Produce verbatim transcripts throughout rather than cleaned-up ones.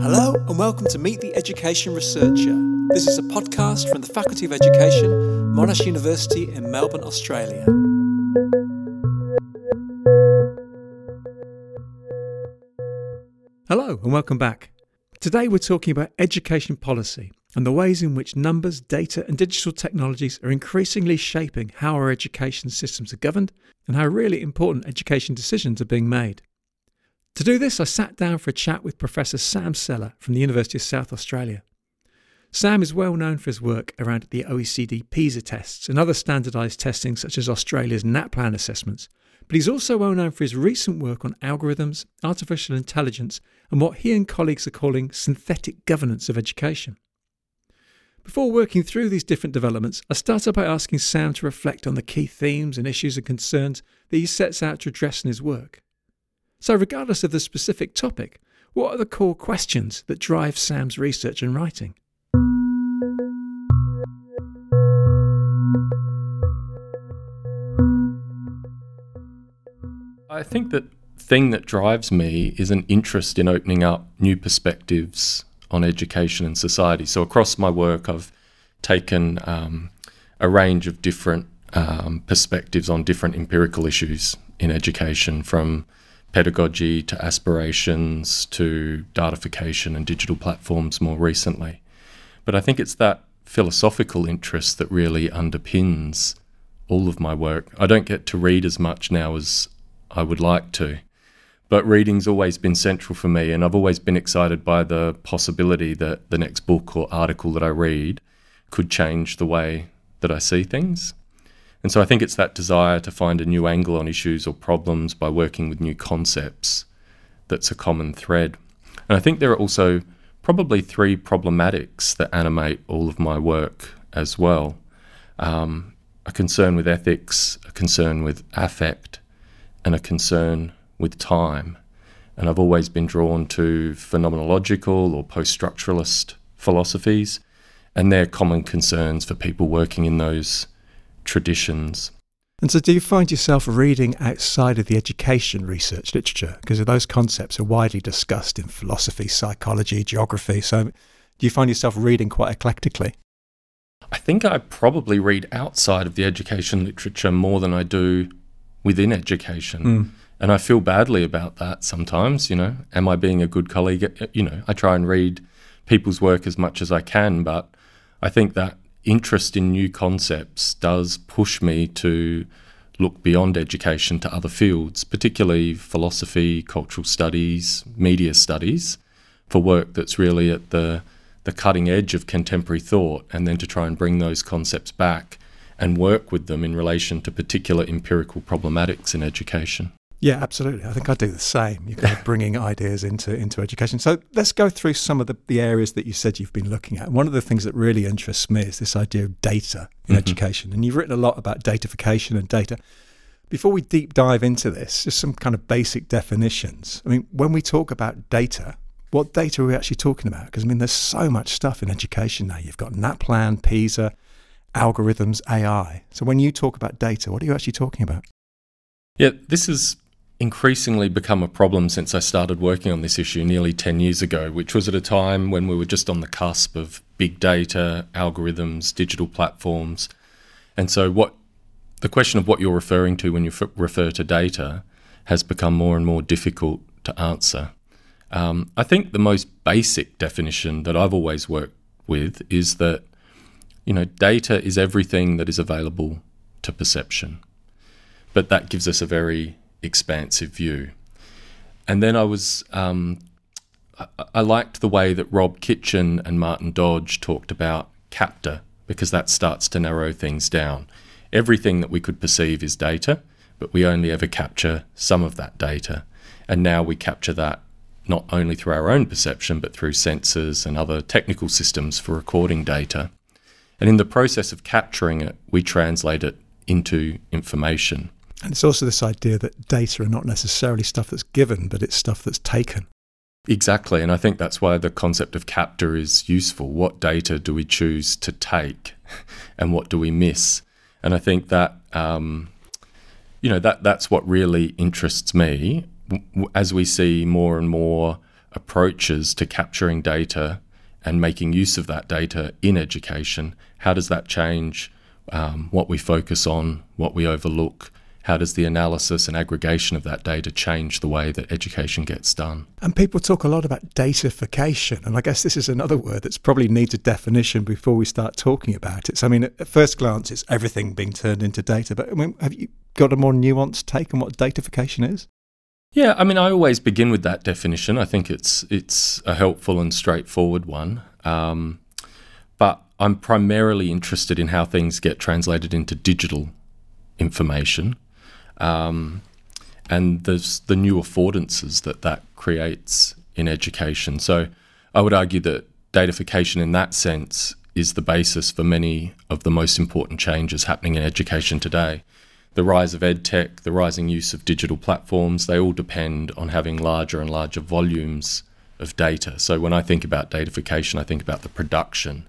Hello and welcome to Meet the Education Researcher. This is a podcast from the Faculty of Education, Monash University in Melbourne, Australia. Hello and welcome back. Today we're talking about education policy and the ways in which numbers, data and digital technologies are increasingly shaping how our education systems are governed and how really important education decisions are being made. To do this, I sat down for a chat with Professor Sam Seller from the University of South Australia. Sam is well known for his work around the O E C D PISA tests and other standardised testing such as Australia's NAPLAN assessments, but he's also well known for his recent work on algorithms, artificial intelligence and what he and colleagues are calling synthetic governance of education. Before working through these different developments, I started by asking Sam to reflect on the key themes and issues and concerns that he sets out to address in his work. So regardless of the specific topic, what are the core questions that drive Sam's research and writing? I think the thing that drives me is an interest in opening up new perspectives on education and society. So across my work, I've taken um, a range of different um, perspectives on different empirical issues in education, from pedagogy to aspirations to datification and digital platforms more recently. But I think it's that philosophical interest that really underpins all of my work. I don't get to read as much now as I would like to, but reading's always been central for me, and I've always been excited by the possibility that the next book or article that I read could change the way that I see things. And so I think it's that desire to find a new angle on issues or problems by working with new concepts that's a common thread. And I think there are also probably three problematics that animate all of my work as well. Um, a concern with ethics, a concern with affect, and a concern with time. And I've always been drawn to phenomenological or post-structuralist philosophies, and they're common concerns for people working in those traditions. And so do you find yourself reading outside of the education research literature? Because those concepts are widely discussed in philosophy, psychology, geography. So do you find yourself reading quite eclectically? I think I probably read outside of the education literature more than I do within education. Mm. And I feel badly about that sometimes, you know. Am I being a good colleague? You know, I try and read people's work as much as I can, but I think that interest in new concepts does push me to look beyond education to other fields, particularly philosophy, cultural studies, media studies, for work that's really at the, the cutting edge of contemporary thought, and then to try and bring those concepts back and work with them in relation to particular empirical problematics in education. Yeah, absolutely. I think I do the same. You're kind of bringing ideas into, into education. So let's go through some of the, the areas that you said you've been looking at. One of the things that really interests me is this idea of data in mm-hmm. education. And you've written a lot about datification and data. Before we deep dive into this, just some kind of basic definitions. I mean, when we talk about data, what data are we actually talking about? Because, I mean, there's so much stuff in education now. You've got NAPLAN, PISA, algorithms, A I. So when you talk about data, what are you actually talking about? Yeah, this is increasingly become a problem since I started working on this issue nearly ten years ago, which was at a time when we were just on the cusp of big data, algorithms, digital platforms. And so what the question of what you're referring to when you f- refer to data has become more and more difficult to answer. Um, I think the most basic definition that I've always worked with is that, you know, data is everything that is available to perception. But that gives us a very expansive view. And then I was um, I, I liked the way that Rob Kitchin and Martin Dodge talked about CAPTA, because that starts to narrow things down. Everything that we could perceive is data, but we only ever capture some of that data. And now we capture that not only through our own perception, but through sensors and other technical systems for recording data. And in the process of capturing it, we translate it into information. And it's also this idea that data are not necessarily stuff that's given, but it's stuff that's taken. Exactly. And I think that's why the concept of CAPTA is useful. What data do we choose to take and what do we miss? And I think that, um, you know, that that's what really interests me. as we see more and more approaches to capturing data and making use of that data in education, how does that change um, what we focus on, what we overlook? How does the analysis and aggregation of that data change the way that education gets done? And people talk a lot about datafication, and I guess this is another word that's probably needs a definition before we start talking about it. So, I mean, at first glance, it's everything being turned into data, but I mean, have you got a more nuanced take on what datafication is? Yeah, I mean, I always begin with that definition. I think it's it's a helpful and straightforward one. Um, but I'm primarily interested in how things get translated into digital information um, and the, the new affordances that that creates in education. So I would argue that datafication in that sense is the basis for many of the most important changes happening in education today. The rise of edtech, the rising use of digital platforms, they all depend on having larger and larger volumes of data. So when I think about datafication, I think about the production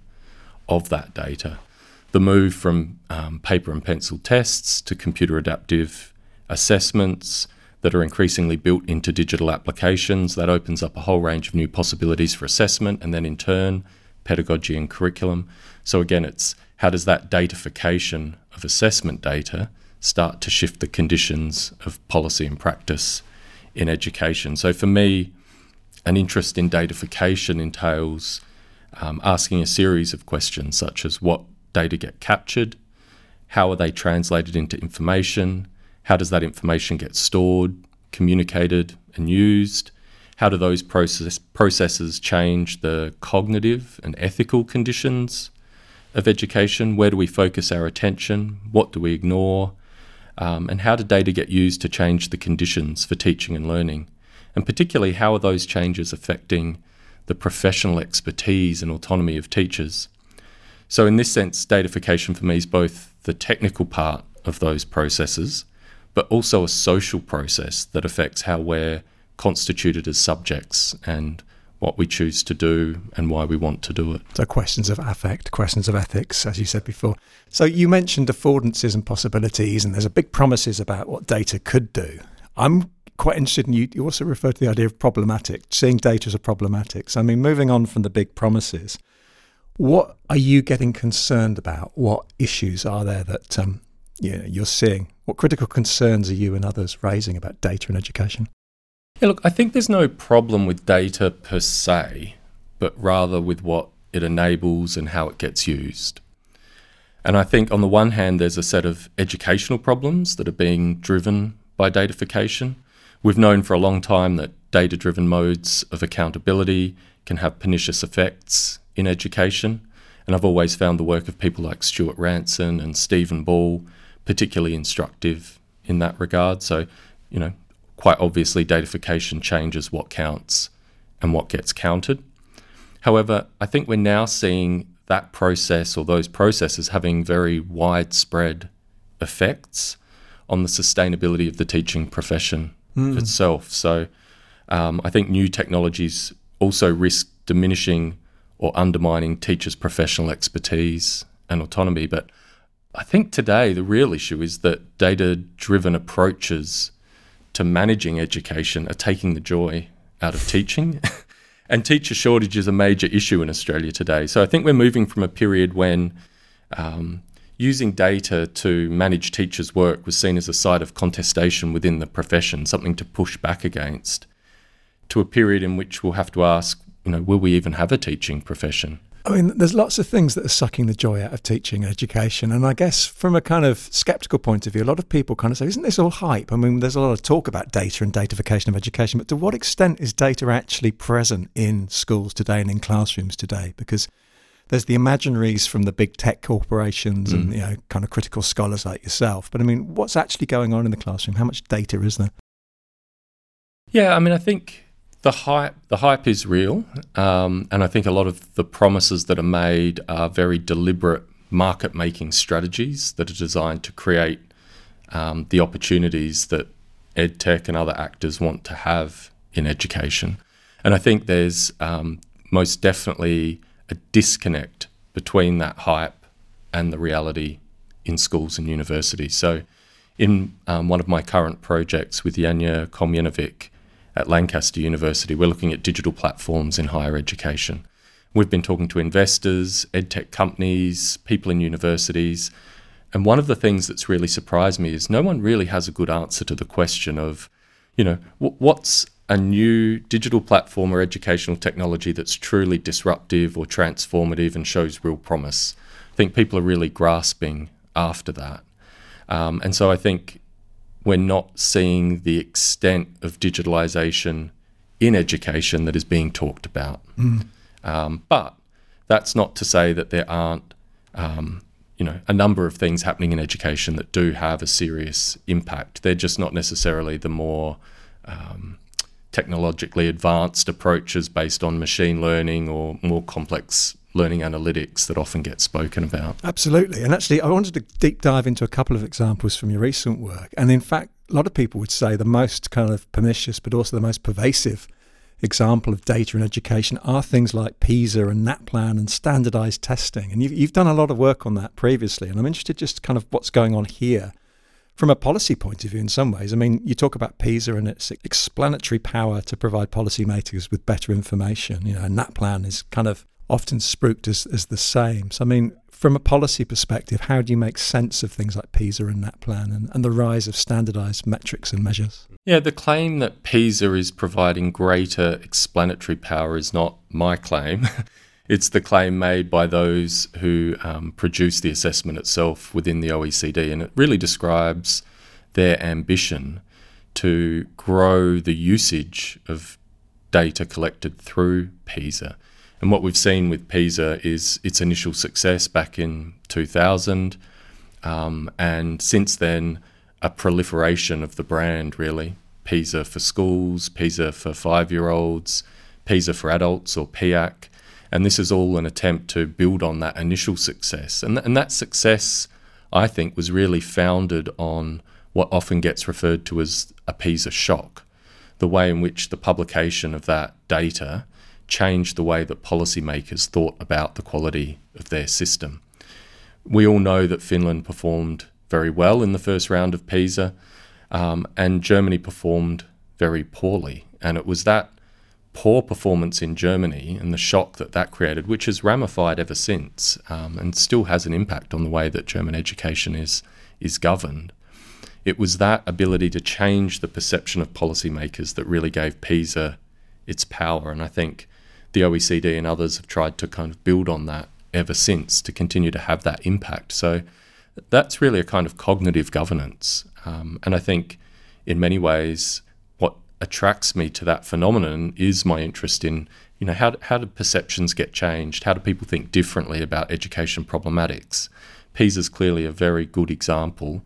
of that data. The move from um, paper and pencil tests to computer adaptive assessments that are increasingly built into digital applications, that opens up a whole range of new possibilities for assessment and then in turn, pedagogy and curriculum. So again, it's how does that datafication of assessment data start to shift the conditions of policy and practice in education. So for me, an interest in datafication entails um, asking a series of questions such as what data get captured, how are they translated into information, how does that information get stored, communicated and used, how do those process, processes change the cognitive and ethical conditions of education, where do we focus our attention, what do we ignore, Um, and how do data get used to change the conditions for teaching and learning? And particularly, how are those changes affecting the professional expertise and autonomy of teachers? So in this sense, datafication for me is both the technical part of those processes, but also a social process that affects how we're constituted as subjects and what we choose to do and why we want to do it. So questions of affect, questions of ethics, as you said before. So you mentioned affordances and possibilities, and there's a big promises about what data could do. I'm quite interested in, you, you also refer to the idea of problematic, seeing data as a problematic. So I mean, moving on from the big promises, what are you getting concerned about? What issues are there that um, you know, you're seeing? What critical concerns are you and others raising about data in education? Yeah, look, I think there's no problem with data per se, but rather with what it enables and how it gets used. And I think on the one hand, there's a set of educational problems that are being driven by datafication. We've known for a long time that data-driven modes of accountability can have pernicious effects in education. And I've always found the work of people like Stuart Ranson and Stephen Ball particularly instructive in that regard. So, you know, quite obviously, datafication changes what counts and what gets counted. However, I think we're now seeing that process or those processes having very widespread effects on the sustainability of the teaching profession mm. itself. So um, I think new technologies also risk diminishing or undermining teachers' professional expertise and autonomy. But I think today the real issue is that data-driven approaches to managing education are taking the joy out of teaching. And teacher shortage is a major issue in Australia today. So I think we're moving from a period when um, using data to manage teachers' work was seen as a site of contestation within the profession, something to push back against, to a period in which we'll have to ask, you know, will we even have a teaching profession? I mean, there's lots of things that are sucking the joy out of teaching and education. And I guess from a kind of sceptical point of view, a lot of people kind of say, isn't this all hype? I mean, there's a lot of talk about data and datafication of education, but to what extent is data actually present in schools today and in classrooms today? Because there's the imaginaries from the big tech corporations mm. and, you know, kind of critical scholars like yourself. But I mean, what's actually going on in the classroom? How much data is there? Yeah, I mean, I think... The hype, the hype is real, um, and I think a lot of the promises that are made are very deliberate market-making strategies that are designed to create um, the opportunities that edtech and other actors want to have in education. And I think there's um, most definitely a disconnect between that hype and the reality in schools and universities. So in um, one of my current projects with Janja Komjenovic, at Lancaster University, we're looking at digital platforms in higher education. We've been talking to investors, edtech companies, people in universities, and one of the things that's really surprised me is no one really has a good answer to the question of, you know, what's a new digital platform or educational technology that's truly disruptive or transformative and shows real promise. I think people are really grasping after that. Um, and so I think we're not seeing the extent of digitalisation in education that is being talked about. Mm. Um, but that's not to say that there aren't, um, you know, a number of things happening in education that do have a serious impact. They're just not necessarily the more um, technologically advanced approaches based on machine learning or more complex learning analytics that often get spoken about. Absolutely. And actually, I wanted to deep dive into a couple of examples from your recent work. And in fact, a lot of people would say the most kind of pernicious, but also the most pervasive example of data in education are things like PISA and NAPLAN and standardized testing. And you've, you've done a lot of work on that previously. And I'm interested just kind of what's going on here from a policy point of view in some ways. I mean, you talk about PISA and its explanatory power to provide policymakers with better information. You know, NAPLAN is kind of often spooked as, as the same. So, I mean, from a policy perspective, how do you make sense of things like PISA and NAPLAN and, and the rise of standardised metrics and measures? Yeah, the claim that PISA is providing greater explanatory power is not my claim. It's the claim made by those who um, produce the assessment itself within the O E C D, and it really describes their ambition to grow the usage of data collected through PISA. And what we've seen with PISA is its initial success back in two thousand, um, and since then a proliferation of the brand, really. PISA for schools, PISA for five-year-olds, PISA for adults, or P I A A C, and this is all an attempt to build on that initial success. And, th- and that success, I think, was really founded on what often gets referred to as a PISA shock, the way in which the publication of that data changed the way that policymakers thought about the quality of their system. We all know that Finland performed very well in the first round of PISA, um, and Germany performed very poorly. And it was that poor performance in Germany and the shock that that created, which has ramified ever since, um, and still has an impact on the way that German education is is governed. It was that ability to change the perception of policymakers that really gave PISA its power, and I think the O E C D and others have tried to kind of build on that ever since to continue to have that impact. So that's really a kind of cognitive governance. Um, and I think in many ways what attracts me to that phenomenon is my interest in, you know, how, how do perceptions get changed? How do people think differently about education problematics? PISA is clearly a very good example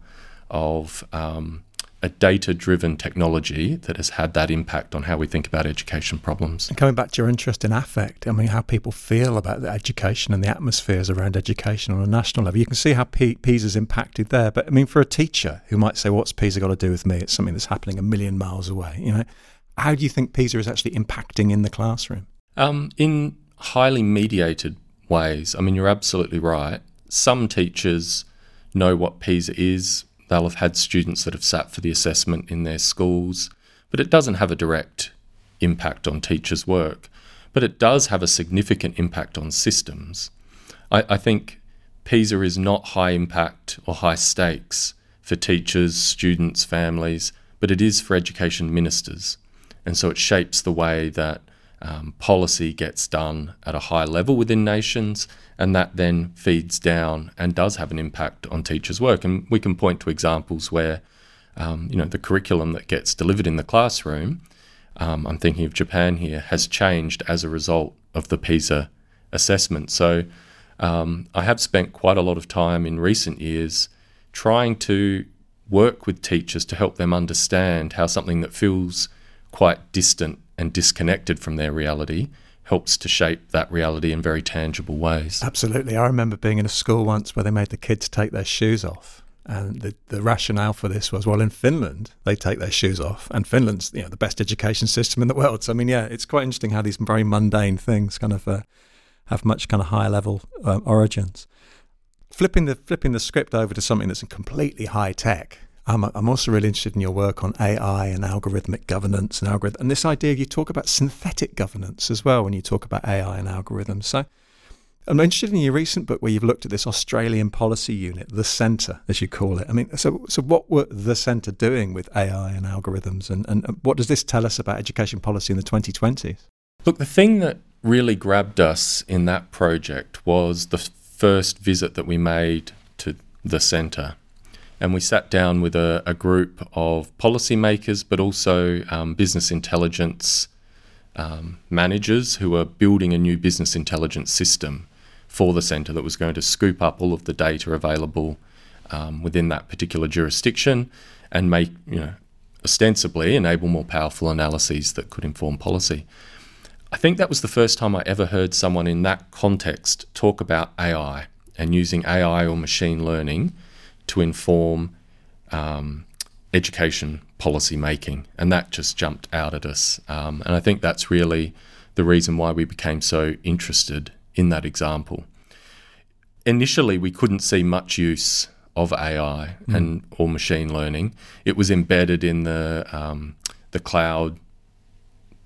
of um, a data-driven technology that has had that impact on how we think about education problems. And coming back to your interest in affect, I mean, how people feel about the education and the atmospheres around education on a national level, you can see how P- PISA's impacted there. But I mean, for a teacher who might say, what's PISA got to do with me? It's something that's happening a million miles away. You know, how do you think PISA is actually impacting in the classroom? Um, in highly mediated ways. I mean, you're absolutely right. Some teachers know what PISA is. They'll have had students that have sat for the assessment in their schools, but it doesn't have a direct impact on teachers' work. But it does have a significant impact on systems. I, I think PISA is not high impact or high stakes for teachers, students, families, but it is for education ministers. And so it shapes the way that um, policy gets done at a high level within nations, and that then feeds down and does have an impact on teachers' work. And we can point to examples where, um, you know, the curriculum that gets delivered in the classroom, um, I'm thinking of Japan here, has changed as a result of the PISA assessment. So um, I have spent quite a lot of time in recent years trying to work with teachers to help them understand how something that feels quite distant and disconnected from their reality helps to shape that reality in very tangible ways. Absolutely. I remember being in a school once where they made the kids take their shoes off. And the, the rationale for this was, well, in Finland, they take their shoes off. And Finland's, you know, the best education system in the world. So, I mean, yeah, it's quite interesting how these very mundane things kind of uh, have much kind of higher level um, origins. Flipping the, flipping the script over to something that's completely high tech. I'm, I'm also really interested in your work on A I and algorithmic governance and algorithm, and this idea you talk about synthetic governance as well when you talk about A I and algorithms. So I'm interested in your recent book where you've looked at this Australian policy unit, the Centre, as you call it. I mean, so so what were the Centre doing with A I and algorithms, and, and what does this tell us about education policy in the twenty twenties? Look, the thing that really grabbed us in that project was the first visit that we made to the Centre. And we sat down with a, a group of policymakers, but also um, business intelligence um, managers who were building a new business intelligence system for the Centre that was going to scoop up all of the data available um, within that particular jurisdiction and make, you know, ostensibly enable more powerful analyses that could inform policy. I think that was the first time I ever heard someone in that context talk about A I and using A I or machine learning to inform um, education policy making, and that just jumped out at us. Um, and I think that's really the reason why we became so interested in that example. Initially, we couldn't see much use of A I mm. and or machine learning. It was embedded in the um, the cloud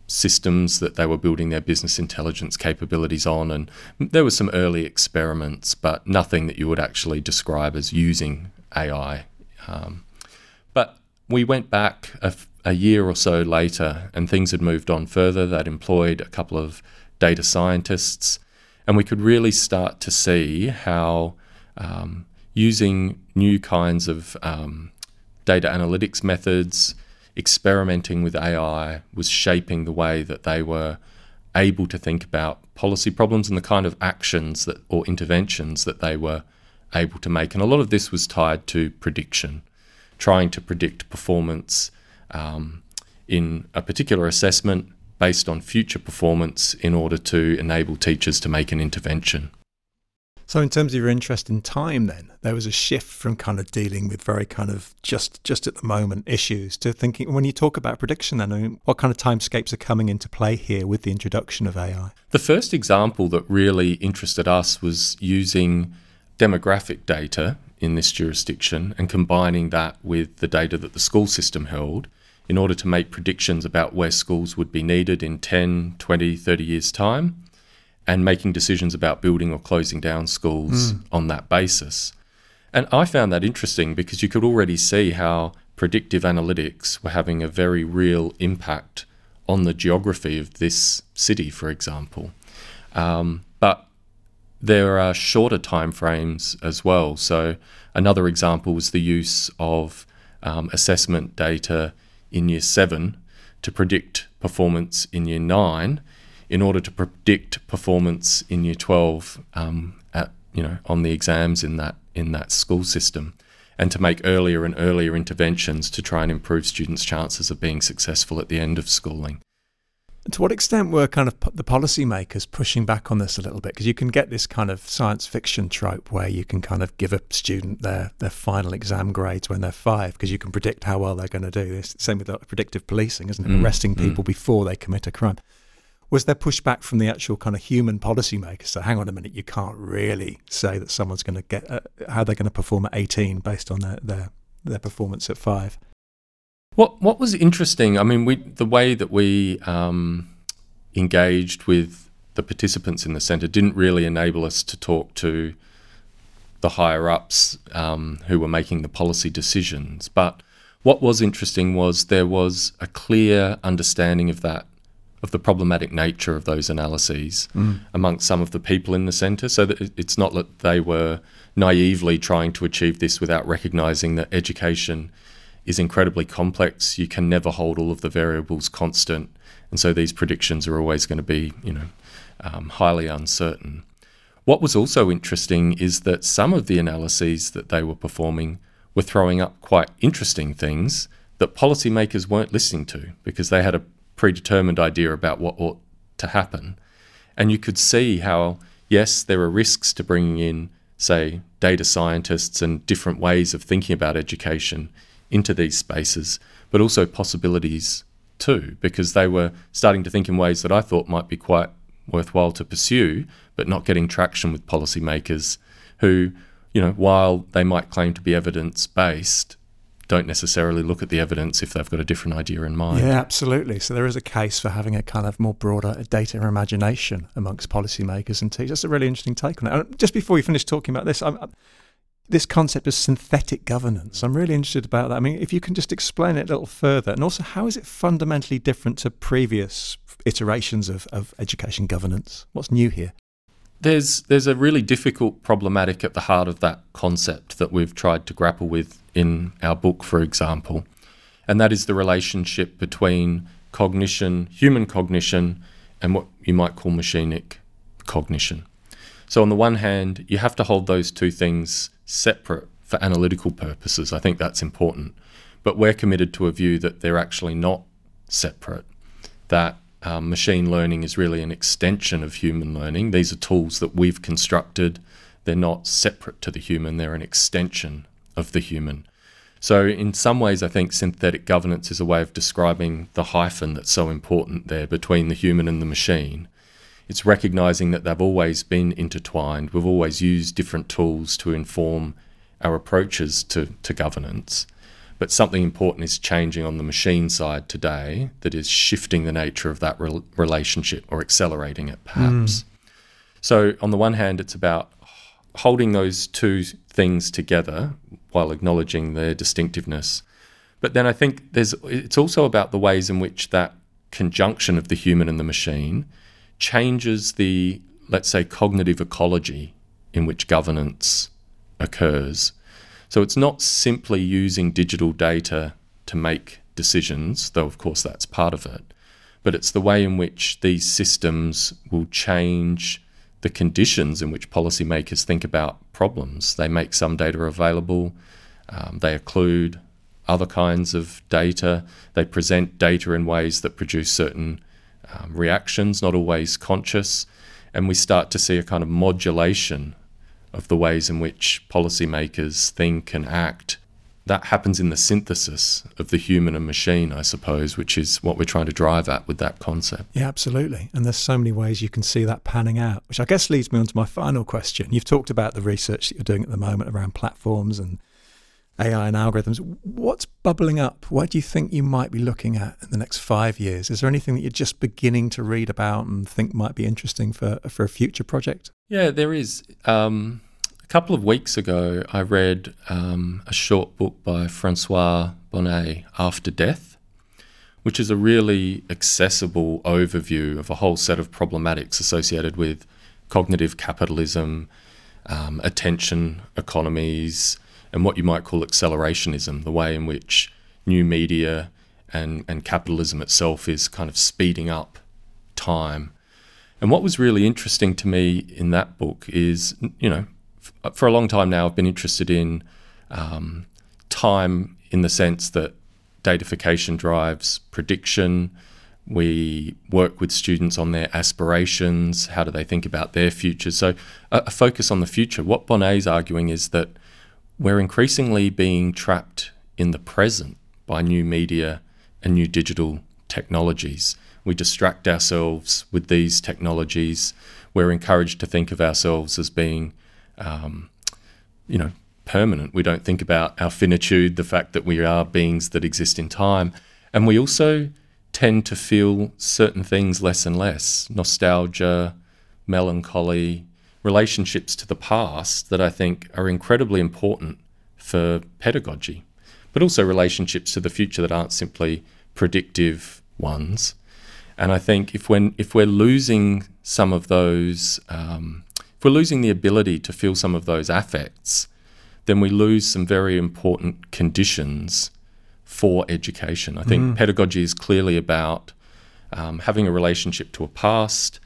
systems that they were building their business intelligence capabilities on, and there were some early experiments, but nothing that you would actually describe as using A I. Um, but we went back a, a year or so later, and things had moved on further. They'd employed a couple of data scientists, and we could really start to see how um, using new kinds of um, data analytics methods, experimenting with A I, was shaping the way that they were able to think about policy problems and the kind of actions that or interventions that they were able to make. And a lot of this was tied to prediction, trying to predict performance um, in a particular assessment based on future performance in order to enable teachers to make an intervention. So in terms of your interest in time then, there was a shift from kind of dealing with very kind of just just at the moment issues to thinking, when you talk about prediction then, I mean, what kind of timescapes are coming into play here with the introduction of A I? The first example that really interested us was using demographic data in this jurisdiction and combining that with the data that the school system held in order to make predictions about where schools would be needed in ten, twenty, thirty years' time, and making decisions about building or closing down schools mm. on that basis. And I found that interesting because you could already see how predictive analytics were having a very real impact on the geography of this city, for example. Um, but there are shorter timeframes as well. So another example was the use of um, assessment data in year seven to predict performance in year nine, in order to predict performance in year twelve, um, at, you know, on the exams in that in that school system, and to make earlier and earlier interventions to try and improve students' chances of being successful at the end of schooling. To what extent were kind of the policymakers pushing back on this a little bit? Because you can get this kind of science fiction trope where you can kind of give a student their, their final exam grades when they're five because you can predict how well they're going to do this. Same with predictive policing, isn't it? Mm, Arresting mm. people before they commit a crime. Was there pushback from the actual kind of human policymakers? So hang on a minute, you can't really say that someone's going to get uh, how they're going to perform at eighteen based on their their, their performance at five. What what was interesting? I mean, we the way that we um, engaged with the participants in the centre didn't really enable us to talk to the higher ups um, who were making the policy decisions. But what was interesting was there was a clear understanding of that, of the problematic nature of those analyses mm. amongst some of the people in the centre, so that it's not that they were naively trying to achieve this without recognising that education is incredibly complex. You can never hold all of the variables constant, and so these predictions are always going to be, you know, um, highly uncertain. What was also interesting is that some of the analyses that they were performing were throwing up quite interesting things that policymakers weren't listening to because they had a predetermined idea about what ought to happen. And you could see how, yes, there are risks to bringing in, say, data scientists and different ways of thinking about education into these spaces, but also possibilities too, because they were starting to think in ways that I thought might be quite worthwhile to pursue, but not getting traction with policymakers who, you know, while they might claim to be evidence-based, don't necessarily look at the evidence if they've got a different idea in mind. Yeah, absolutely. So there is a case for having a kind of more broader data imagination amongst policymakers and teachers. That's a really interesting take on it. And just before we finish talking about this, I'm, I'm, this concept of synthetic governance, I'm really interested about that. I mean, if you can just explain it a little further, and also how is it fundamentally different to previous iterations of, of education governance? What's new here? There's there's a really difficult problematic at the heart of that concept that we've tried to grapple with in our book, for example, and that is the relationship between cognition, human cognition, and what you might call machinic cognition. So on the one hand, you have to hold those two things separate for analytical purposes. I think that's important. But we're committed to a view that they're actually not separate, that Um, machine learning is really an extension of human learning. These are tools that we've constructed. They're not separate to the human. They're an extension of the human. So in some ways, I think synthetic governance is a way of describing the hyphen that's so important there between the human and the machine. It's recognizing that they've always been intertwined. We've always used different tools to inform our approaches to, to governance. But something important is changing on the machine side today that is shifting the nature of that re- relationship or accelerating it, perhaps. Mm. So on the one hand, it's about holding those two things together while acknowledging their distinctiveness. But then I think there's it's also about the ways in which that conjunction of the human and the machine changes the, let's say, cognitive ecology in which governance occurs. So it's not simply using digital data to make decisions, though of course that's part of it, but it's the way in which these systems will change the conditions in which policymakers think about problems. They make some data available, um, they occlude other kinds of data, they present data in ways that produce certain um, reactions, not always conscious, and we start to see a kind of modulation of the ways in which policymakers think and act. That happens in the synthesis of the human and machine, I suppose, which is what we're trying to drive at with that concept. Yeah, absolutely. And there's so many ways you can see that panning out, which I guess leads me on to my final question. You've talked about the research that you're doing at the moment around platforms and A I and algorithms. What's bubbling up? What do you think you might be looking at in the next five years? Is there anything that you're just beginning to read about and think might be interesting for, for a future project? Yeah, there is. Um, a couple of weeks ago, I read um, a short book by Francois Bonnet, After Death, which is a really accessible overview of a whole set of problematics associated with cognitive capitalism, um, attention economies, and what you might call accelerationism, the way in which new media and, and capitalism itself is kind of speeding up time. And what was really interesting to me in that book is, you know, f- for a long time now, I've been interested in um, time in the sense that datafication drives prediction. We work with students on their aspirations. How do they think about their future? So a, a focus on the future. What Bonnet's arguing is that we're increasingly being trapped in the present by new media and new digital technologies. We distract ourselves with these technologies. We're encouraged to think of ourselves as being, um, you know, permanent. We don't think about our finitude, the fact that we are beings that exist in time. And we also tend to feel certain things less and less, nostalgia, melancholy, relationships to the past that I think are incredibly important for pedagogy, but also relationships to the future that aren't simply predictive ones. And I think if when if we're losing some of those, um, if we're losing the ability to feel some of those affects, then we lose some very important conditions for education. I think mm. pedagogy is clearly about um, having a relationship to a past,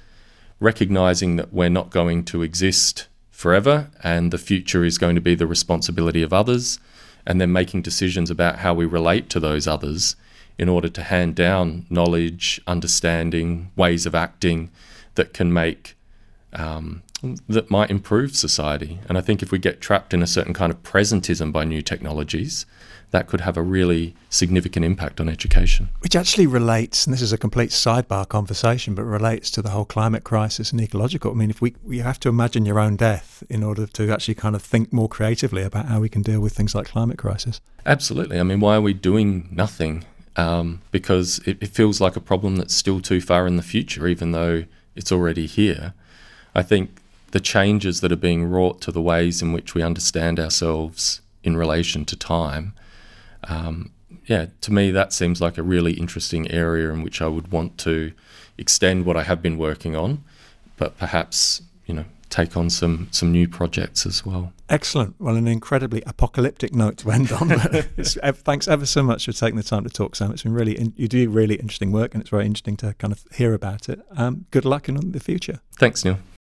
recognizing that we're not going to exist forever and the future is going to be the responsibility of others, and then making decisions about how we relate to those others in order to hand down knowledge, understanding, ways of acting that can make um, that might improve society. And I think if we get trapped in a certain kind of presentism by new technologies, that could have a really significant impact on education. Which actually relates, and this is a complete sidebar conversation, but relates to the whole climate crisis and ecological. I mean, if we, we have to imagine your own death in order to actually kind of think more creatively about how we can deal with things like climate crisis. Absolutely. I mean, why are we doing nothing? Um, because it, it feels like a problem that's still too far in the future, even though it's already here. I think the changes that are being wrought to the ways in which we understand ourselves in relation to time, um, yeah, to me that seems like a really interesting area in which I would want to extend what I have been working on, but perhaps, you know, take on some, some new projects as well. Excellent. Well, an incredibly apocalyptic note to end on. Thanks ever so much for taking the time to talk, Sam. It's been really, in, you do really interesting work, and it's very interesting to kind of hear about it. Um, good luck in the future. Thanks, Neil.